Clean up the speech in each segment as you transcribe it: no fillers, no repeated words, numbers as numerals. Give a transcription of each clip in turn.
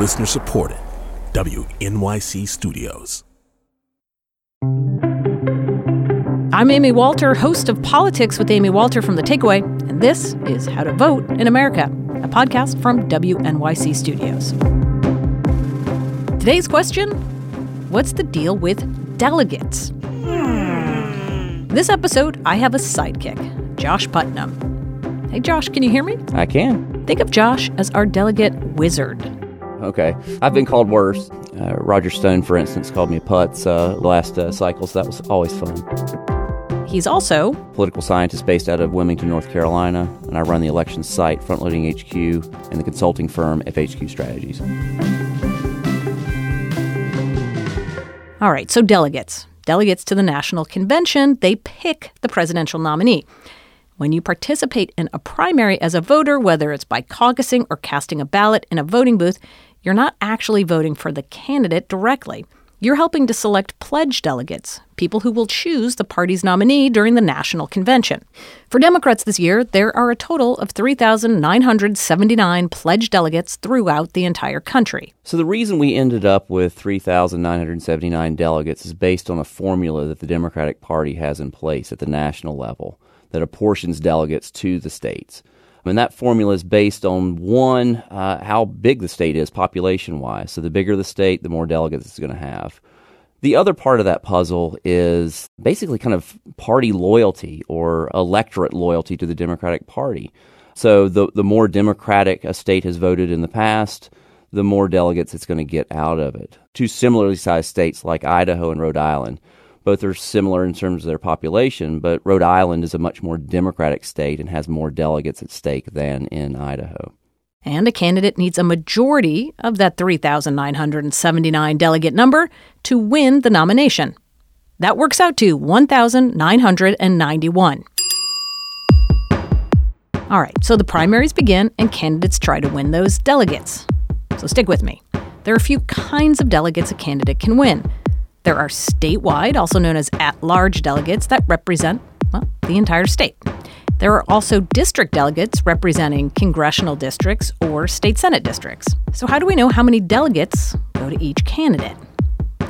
Listener supported. WNYC Studios. I'm Amy Walter, host of Politics with Amy Walter from The Takeaway, and this is How to Vote in America, a podcast from WNYC Studios. Today's question, what's the deal with delegates? This episode, I have a sidekick, Josh Putnam. Hey, Josh, can you hear me? I can. Think of Josh as our delegate wizard. Okay. I've been called worse. Roger Stone, for instance, called me Putz last cycle, so that was always fun. He's also a political scientist based out of Wilmington, North Carolina, and I run the election site, Frontloading HQ, and the consulting firm, FHQ Strategies. All right, so delegates. Delegates to the National Convention, they pick the presidential nominee. When you participate in a primary as a voter, whether it's by caucusing or casting a ballot in a voting booth, you're not actually voting for the candidate directly. You're helping to select pledge delegates, people who will choose the party's nominee during the National Convention. For Democrats this year, there are a total of 3,979 pledge delegates throughout the entire country. So the reason we ended up with 3,979 delegates is based on a formula that the Democratic Party has in place at the national level that apportions delegates to the states. And that formula is based on, one, how big the state is population-wise. So the bigger the state, the more delegates it's going to have. The other part of that puzzle is basically kind of party loyalty or electorate loyalty to the Democratic Party. So the more Democratic a state has voted in the past, the more delegates it's going to get out of it. Two similarly sized states like Idaho and Rhode Island. Both are similar in terms of their population, but Rhode Island is a much more Democratic state and has more delegates at stake than in Idaho. And a candidate needs a majority of that 3,979 delegate number to win the nomination. That works out to 1,991. All right, so the primaries begin and candidates try to win those delegates. So stick with me. There are a few kinds of delegates a candidate can win. There are statewide, also known as at-large delegates, that represent, well, the entire state. There are also district delegates representing congressional districts or state senate districts. So how do we know how many delegates go to each candidate?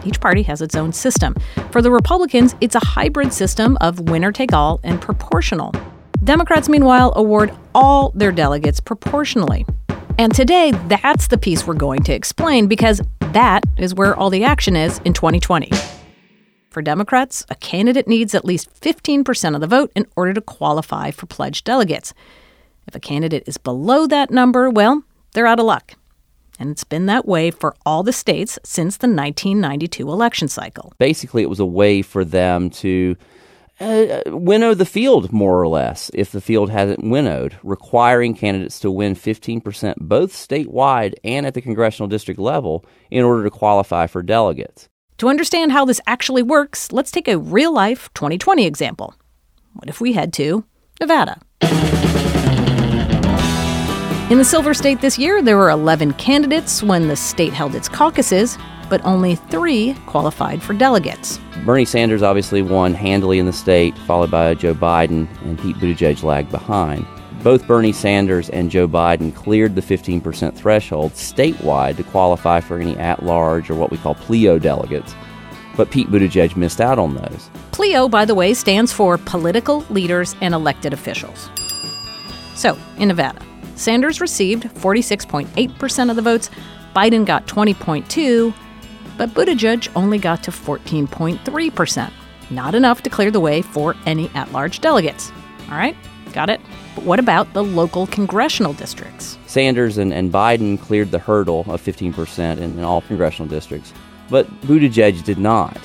Each party has its own system. For the Republicans, it's a hybrid system of winner-take-all and proportional. Democrats, meanwhile, award all their delegates proportionally. And today, that's the piece we're going to explain, because that is where all the action is in 2020. For Democrats, a candidate needs at least 15% of the vote in order to qualify for pledged delegates. If a candidate is below that number, well, they're out of luck. And it's been that way for all the states since the 1992 election cycle. Basically, it was a way for them to winnow the field, more or less, if the field hasn't winnowed, requiring candidates to win 15% both statewide and at the congressional district level in order to qualify for delegates. To understand how this actually works, let's take a real-life 2020 example. What if we head to Nevada? In the Silver State this year, there were 11 candidates when the state held its caucuses, but only 3 qualified for delegates. Bernie Sanders obviously won handily in the state, followed by Joe Biden, and Pete Buttigieg lagged behind. Both Bernie Sanders and Joe Biden cleared the 15% threshold statewide to qualify for any at-large or what we call PLEO delegates, but Pete Buttigieg missed out on those. PLEO, by the way, stands for Political Leaders and Elected Officials. So, in Nevada, Sanders received 46.8% of the votes, Biden got 20.2%, but Buttigieg only got to 14.3%, not enough to clear the way for any at-large delegates. All right, got it. But what about the local congressional districts? Sanders and Biden cleared the hurdle of 15% in all congressional districts, but Buttigieg did not.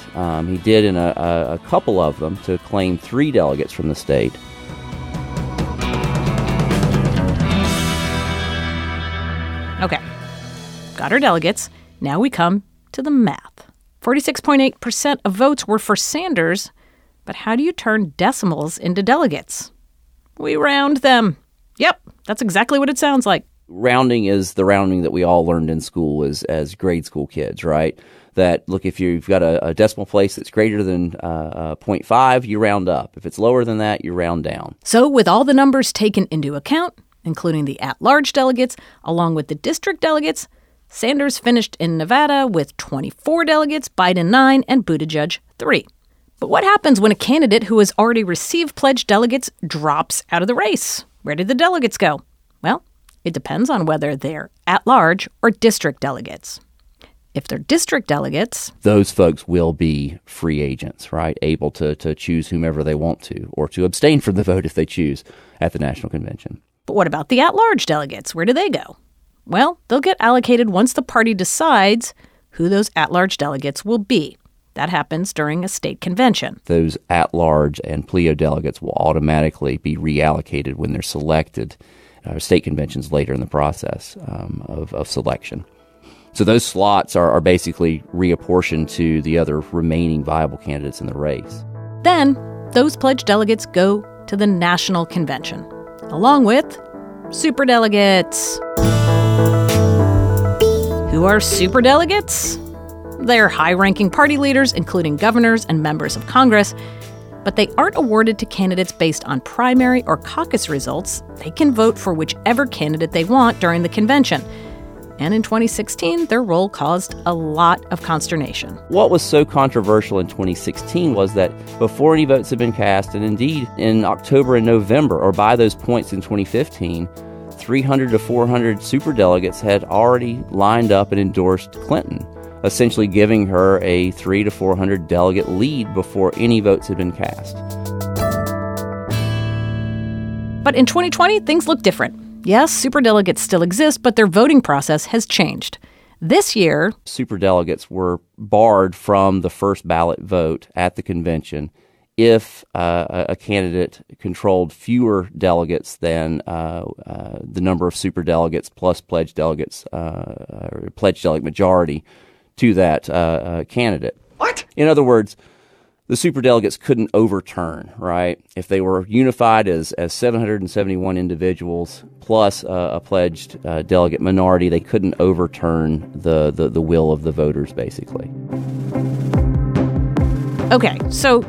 He did in a couple of them to claim 3 delegates from the state. Okay, got our delegates. Now we come to the math. 46.8% of votes were for Sanders, but how do you turn decimals into delegates? We round them. Yep, that's exactly what it sounds like. Rounding is the rounding that we all learned in school as grade school kids, right? That, look, if you've got a decimal place that's greater than 0.5, you round up. If it's lower than that, you round down. So with all the numbers taken into account, including the at-large delegates, along with the district delegates, Sanders finished in Nevada with 24 delegates, Biden 9, and Buttigieg 3. But what happens when a candidate who has already received pledged delegates drops out of the race? Where did the delegates go? Well, it depends on whether they're at-large or district delegates. If they're district delegates, those folks will be free agents, right? Able to choose whomever they want to, or to abstain from the vote if they choose at the national convention. But what about the at-large delegates? Where do they go? Well, they'll get allocated once the party decides who those at-large delegates will be. That happens during a state convention. Those at-large and PLEO delegates will automatically be reallocated when they're selected state conventions later in the process of selection. So those slots are basically reapportioned to the other remaining viable candidates in the race. Then those pledged delegates go to the national convention, along with superdelegates. Who are superdelegates? They're high-ranking party leaders, including governors and members of Congress, but they aren't awarded to candidates based on primary or caucus results. They can vote for whichever candidate they want during the convention. And in 2016, their role caused a lot of consternation. What was so controversial in 2016 was that before any votes had been cast, and indeed in October and November, or by those points in 2015, 300 to 400 superdelegates had already lined up and endorsed Clinton, essentially giving her a 300 to 400 delegate lead before any votes had been cast. But in 2020, things look different. Yes, superdelegates still exist, but their voting process has changed. This year, superdelegates were barred from the first ballot vote at the convention if a candidate controlled fewer delegates than the number of superdelegates plus pledged delegates, or pledged delegate majority to that candidate. What? In other words, the superdelegates couldn't overturn, right? If they were unified as 771 individuals plus a pledged delegate minority, they couldn't overturn the will of the voters, basically. Okay, so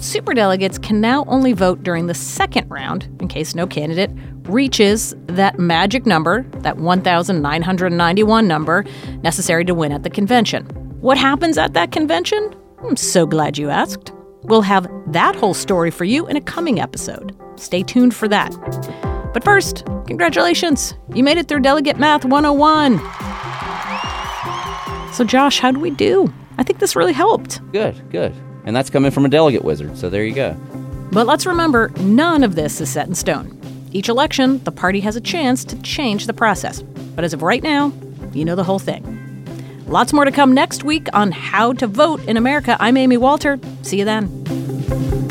superdelegates can now only vote during the second round in case no candidate reaches that magic number, that 1,991 number necessary to win at the convention. What happens at that convention? I'm so glad you asked. We'll have that whole story for you in a coming episode. Stay tuned for that. But first, congratulations. You made it through Delegate Math 101. So, Josh, how do we do? I think this really helped. Good. And that's coming from a delegate wizard, so there you go. But let's remember, none of this is set in stone. Each election, the party has a chance to change the process. But as of right now, you know the whole thing. Lots more to come next week on How to Vote in America. I'm Amy Walter. See you then.